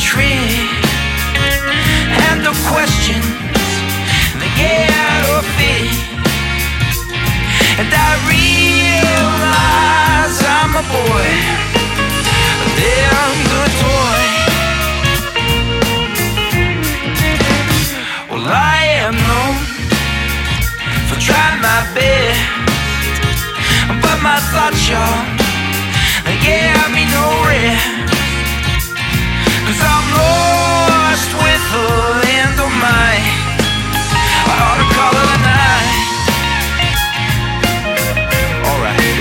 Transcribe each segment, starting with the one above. trick and the questions they get out of it. And I realize I'm a boy, a damn good toy. Well, I am known for trying my best, but my thoughts, y'all, they gave me no rest. Cause I'm lost with the land of mine. I ought to call it a night. Alright.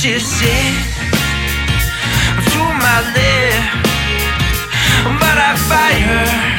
Just sit to my left, but I fight her.